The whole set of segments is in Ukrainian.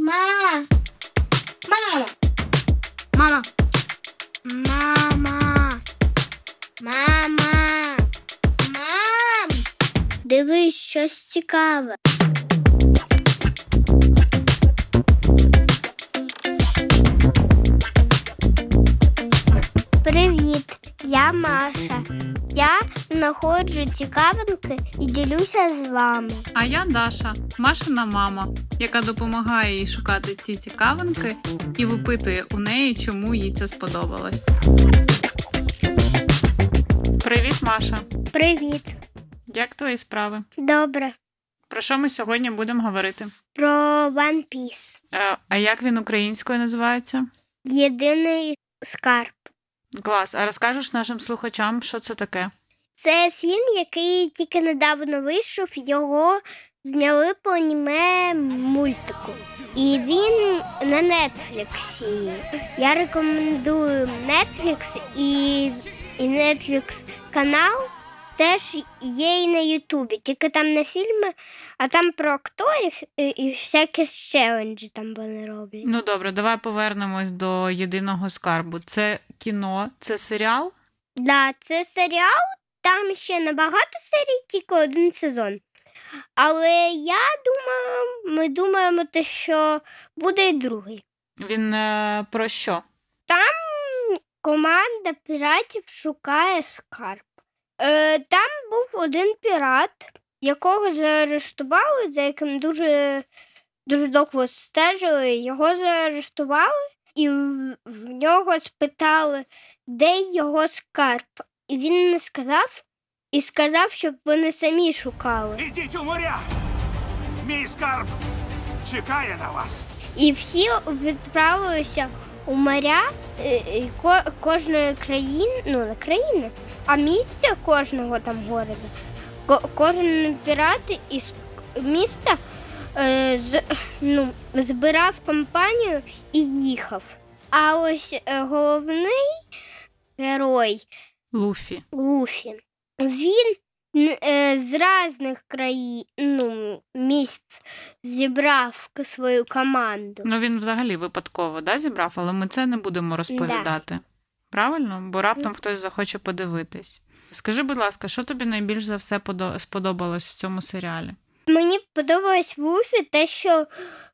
Мама. Мама. Мама. Мама. Мама. Мам. Дивись, щось цікаве. Привіт, я Маша. Я знаходжу цікавинки і ділюся з вами. А я Даша, Машина мама, яка допомагає їй шукати ці цікавинки і випитує у неї, чому їй це сподобалось. Привіт, Маша. Привіт. Як твої справи? Добре. Про що ми сьогодні будемо говорити? Про One Piece. А як він українською називається? Єдиний скарб. Клас. А розкажеш нашим слухачам, що це таке? Це фільм, який тільки недавно вийшов. Його зняли по аніме мультику. І він на Netflix. Я рекомендую Netflix і Netflix канал. Теж є і на Ютубі. Тільки там не фільми, а там про акторів і всякі челенджі там вони роблять. Ну добре, давай повернемось до «Єдиного скарбу». Це кіно, це серіал? Так, да, це серіал. Там ще набагато серій, тільки один сезон. Але я думаю, ми думаємо, що буде і другий. Він про що? Там команда піратів шукає скарб. Там був один пірат, якого заарештували, за яким дуже довго стежили. Його заарештували, і в нього спитали, де його скарб. І він не сказав, і сказав, щоб вони самі шукали. Ідіть у моря! Мій скарб чекає на вас! І всі відправилися у моря кожної країни, ну не країни, а місця кожного там города. Кожен пірат із міста збирав компанію і їхав. А ось головний герой Луффі. Він з різних країн, місць зібрав свою команду. Ну, він взагалі випадково, зібрав, але ми це не будемо розповідати. Да. Правильно? Бо раптом хтось захоче подивитись. Скажи, будь ласка, що тобі найбільш за все сподобалось в цьому серіалі? Мені подобалось в Луффі те, що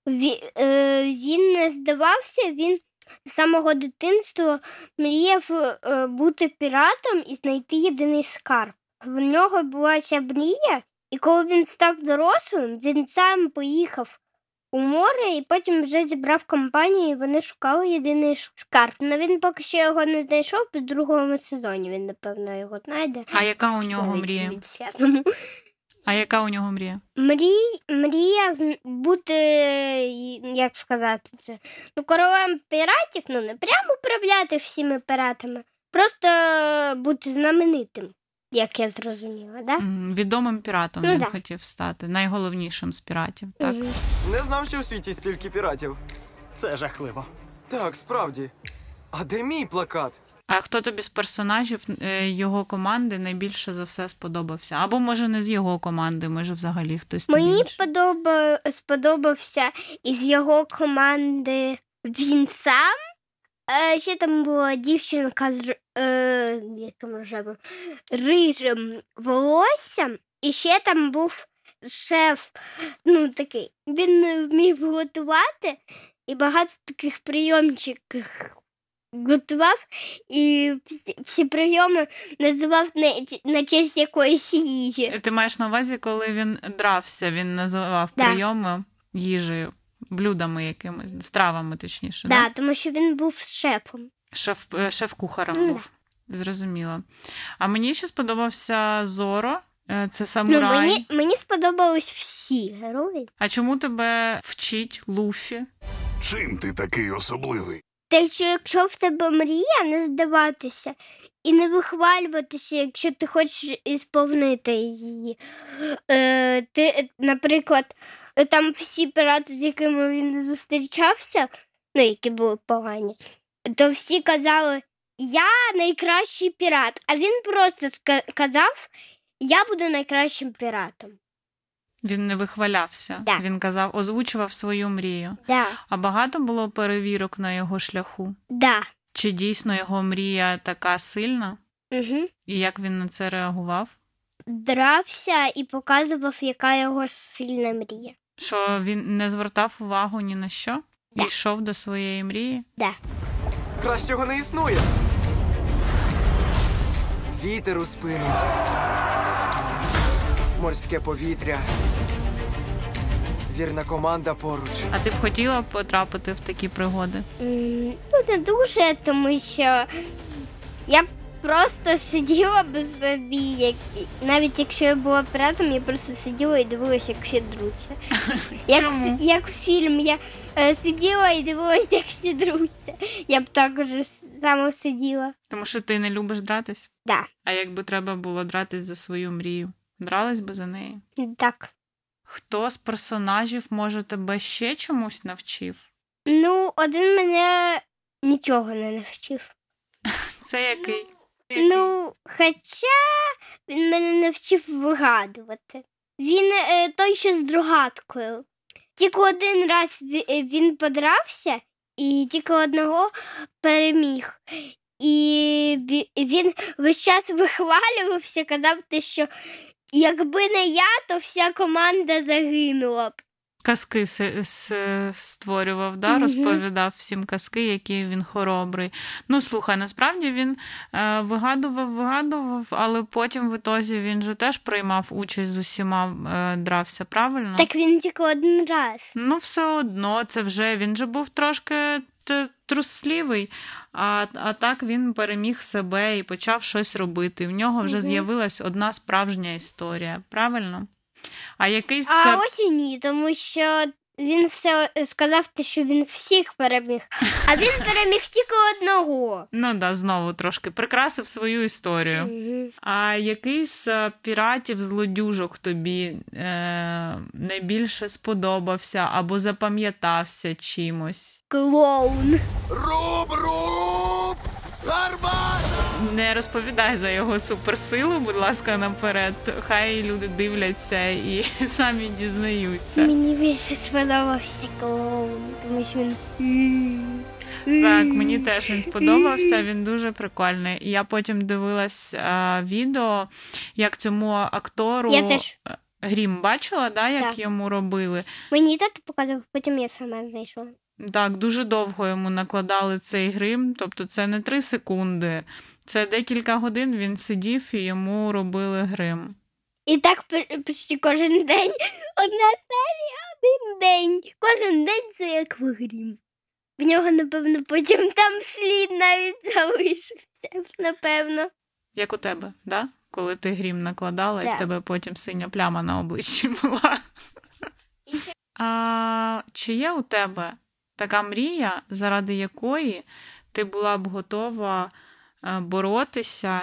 він не здавався, він з самого дитинства мріяв бути піратом і знайти єдиний скарб. В нього була ця мрія, і коли він став дорослим, він сам поїхав у море, і потім вже зібрав компанію, і вони шукали єдиний скарб. Але він поки що його не знайшов, у другому сезоні він, напевно, його знайде. А яка у нього мрія? Мрія бути, як сказати це, королем піратів, не прямо управляти всіми піратами, просто бути знаменитим, як я зрозуміла, да? Відомим піратом він хотів стати, найголовнішим з піратів, так? Не знав, що у світі стільки піратів. Це жахливо. Так, справді. А де мій плакат? А хто тобі з персонажів його команди найбільше за все сподобався? Або, може, не з його команди, може, взагалі хтось інший? Мені сподобався із його команди він сам. Ще там була дівчинка з рижим волоссям. І ще там був шеф, такий. Він вмів готувати і багато таких прийомчиків. Готував і всі прийоми називав на честь якоїсь їжі. Ти маєш на увазі, коли він дрався, він називав прийоми їжею, блюдами якимись, стравами точніше, так? Так, тому що він був шефом. Шеф-кухарем був, зрозуміло. А мені ще сподобався Зоро. Це самурай. Мені сподобались всі герої. А чому тебе вчить Луффі? Чим ти такий особливий? Те, що якщо в тебе мрія, не здаватися і не вихвалюватися, якщо ти хочеш ісповнити її. Ти, наприклад, там всі пірати, з якими він зустрічався, які були погані, то всі казали, я найкращий пірат. А він просто казав, я буду найкращим піратом. Він не вихвалявся. Да. Він казав, озвучував свою мрію. Да. А багато було перевірок на його шляху? Да. Чи дійсно його мрія така сильна? Угу. І як він на це реагував? Дрався і показував, яка його сильна мрія. Що він не звертав увагу ні на що? Да. І йшов до своєї мрії? Да. Кращого не існує. Вітер у спину. Морське повітря. Вірна команда поруч. А ти б хотіла потрапити в такі пригоди? Ну, не дуже, тому що я б просто сиділа без бабі. Навіть якщо я була піратом, я просто сиділа і дивилася, як всі друться. Як в фільм. Я сиділа і дивилася, як всі друться. Я б також сама сиділа. Тому що ти не любиш дратись? Так. А якби треба було дратись за свою мрію? Дралась би за неї? Так. Хто з персонажів, може, тебе ще чомусь навчив? Ну, один мене нічого не навчив. Це який? Ну, хоча він мене навчив вигадувати. Він той, що з другадкою. Тільки один раз він подрався, і тільки одного переміг. І він весь час вихвалювався, казав те, що якби не я, то вся команда загинула б. Казки створював, да? Угу. Розповідав всім казки, які він хоробрий. Ну, слухай, насправді він вигадував, але потім в ітозі він же теж приймав участь з усіма, дрався, правильно? Так він тільки один раз. Ну, все одно, це вже, він же був трошки трусливий, а так він переміг себе і почав щось робити. В нього вже з'явилась одна справжня історія, правильно? А ось і ні, тому що він все сказав, що він всіх переміг, а він переміг тільки одного. Ну да, знову трошки прикрасив свою історію. Угу. А який з піратів-злодюжок тобі найбільше сподобався або запам'ятався чимось? Клоун. Робрун! Гармата! Не розповідай за його суперсилу, будь ласка, наперед. Хай люди дивляться і самі дізнаються. Мені більше сподобався клоун, тому що він... Так, мені теж він сподобався, він дуже прикольний. І я потім дивилась відео, як цьому актору... Я теж. Грім бачила, да, як так. Йому робили? Мені тато показував, потім я сама знайшла. Так, дуже довго йому накладали цей грим, тобто це не 3 секунди, це декілька годин він сидів і йому робили грим. І так почти кожен день, одна серія, один день, кожен день це як грим. В нього, напевно, потім там слід навіть залишився, напевно. Як у тебе, да? Коли ти грим накладала, да. І в тебе потім синя пляма на обличчі була. А чи є у тебе така мрія, заради якої ти була б готова боротися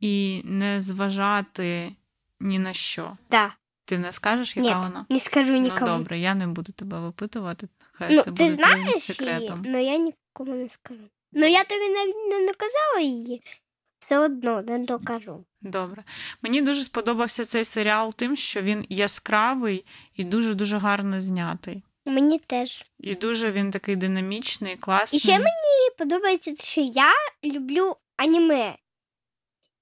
і не зважати ні на що? Да. Ти не скажеш, яка вона? Ні, не скажу нікому. Ну добре, я не буду тебе випитувати. Хай це буде твоїм секретом. Ну, я нікому не скажу. Ну, я тобі навіть не наказала її. Все одно, не докажу. Добре. Мені дуже сподобався цей серіал тим, що він яскравий і дуже-дуже гарно знятий. Мені теж. І дуже він такий динамічний, класний. І ще мені подобається, що я люблю аніме.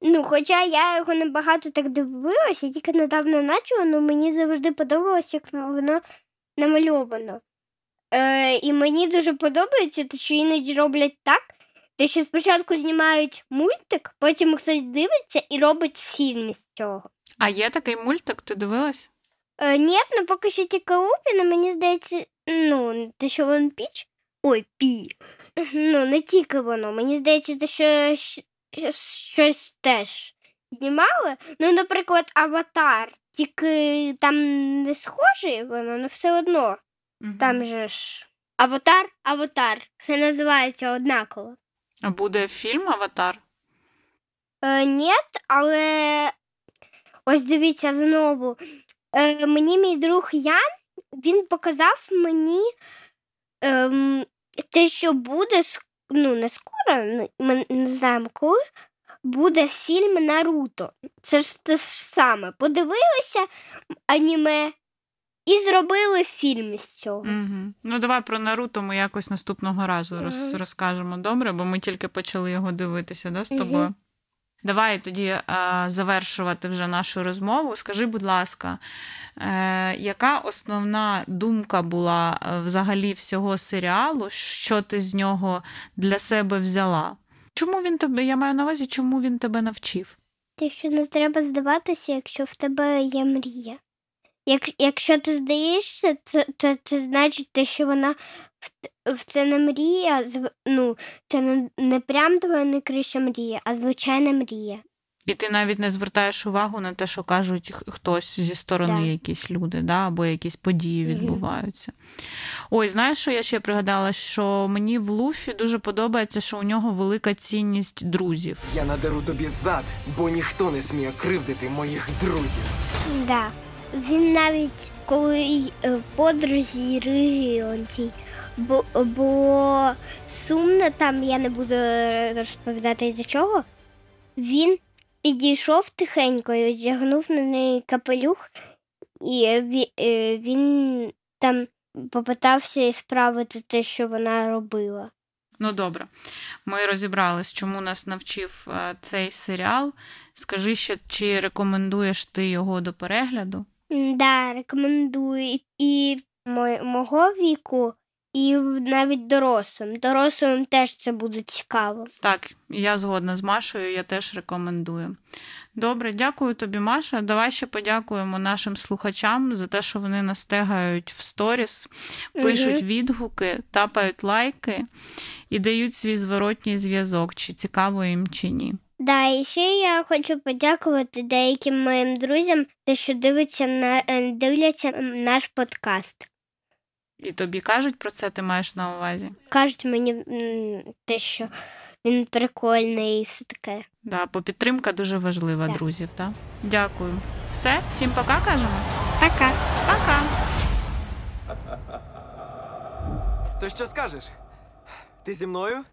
Ну, хоча я його небагато так дивилася, я тільки недавно почала, але мені завжди подобалось, як воно намальовано. І мені дуже подобається, що іноді роблять так, те, що спочатку знімають мультик, потім хтось дивиться і робить фільм з цього. А є такий мультик, ти дивилась? Ні, ну поки що тільки Лупіна, мені здається, ну, те, що One Piece. Ой, Пі. Ну, не тільки воно, мені здається, те, що щось теж знімали. Ну, наприклад, Аватар, тільки там не схоже воно, але все одно. Угу. Там же ж Аватар, це називається однаково. А буде фільм «Аватар»? Ні, але ось дивіться знову. Мені мій друг Ян, він показав мені те, що буде, ну не скоро, ми не знаємо коли, буде фільм «Наруто». Це ж те ж саме. Подивилися аніме, І зробили фільм з цього. Угу. Ну, давай про Наруто ми якось наступного разу розкажемо, добре? Бо ми тільки почали його дивитися, да, з тобою. Угу. Давай тоді завершувати вже нашу розмову. Скажи, будь ласка, яка основна думка була взагалі всього серіалу? Що ти з нього для себе взяла? Чому він тебе, я маю на увазі, чому він тебе навчив? Те, що не треба здаватися, якщо в тебе є мрія. Якщо ти здаєшся, то це значить те, що вона це не мрія, ну, це не прям твоя найкраща мрія, а звичайна мрія. І ти навіть не звертаєш увагу на те, що кажуть хтось зі сторони, да, якісь люди, да, або якісь події відбуваються. Ой, знаєш, що я ще пригадала? Що мені в Луффі дуже подобається, що у нього велика цінність друзів. Я надеру тобі зад, бо ніхто не сміє кривдити моїх друзів. Так. Да. Він навіть, коли подрузі Ріонці, бо сумно там, я не буду розповідати із-за чого, він підійшов тихенько і одягнув на неї капелюх, і він там попитався справити те, що вона робила. Ну, добре. Ми розібрались, чому нас навчив цей серіал. Скажи ще, чи рекомендуєш ти його до перегляду? Да, рекомендую і мого віку, і навіть дорослим. Дорослим теж це буде цікаво. Так, я згодна з Машою, я теж рекомендую. Добре, дякую тобі, Маша. Давай ще подякуємо нашим слухачам за те, що вони нас тегають в сторіс, пишуть відгуки, тапають лайки і дають свій зворотній зв'язок, чи цікаво їм, чи ні. Да, і ще я хочу подякувати деяким моїм друзям, що дивляться наш подкаст. І тобі кажуть про це, ти маєш на увазі? Кажуть мені те, що він прикольний і все таке. Да, бо підтримка дуже важлива, да, друзів, так? Да? Дякую. Все, всім пока кажемо? Пока. Пока. То що скажеш? Ти зі мною?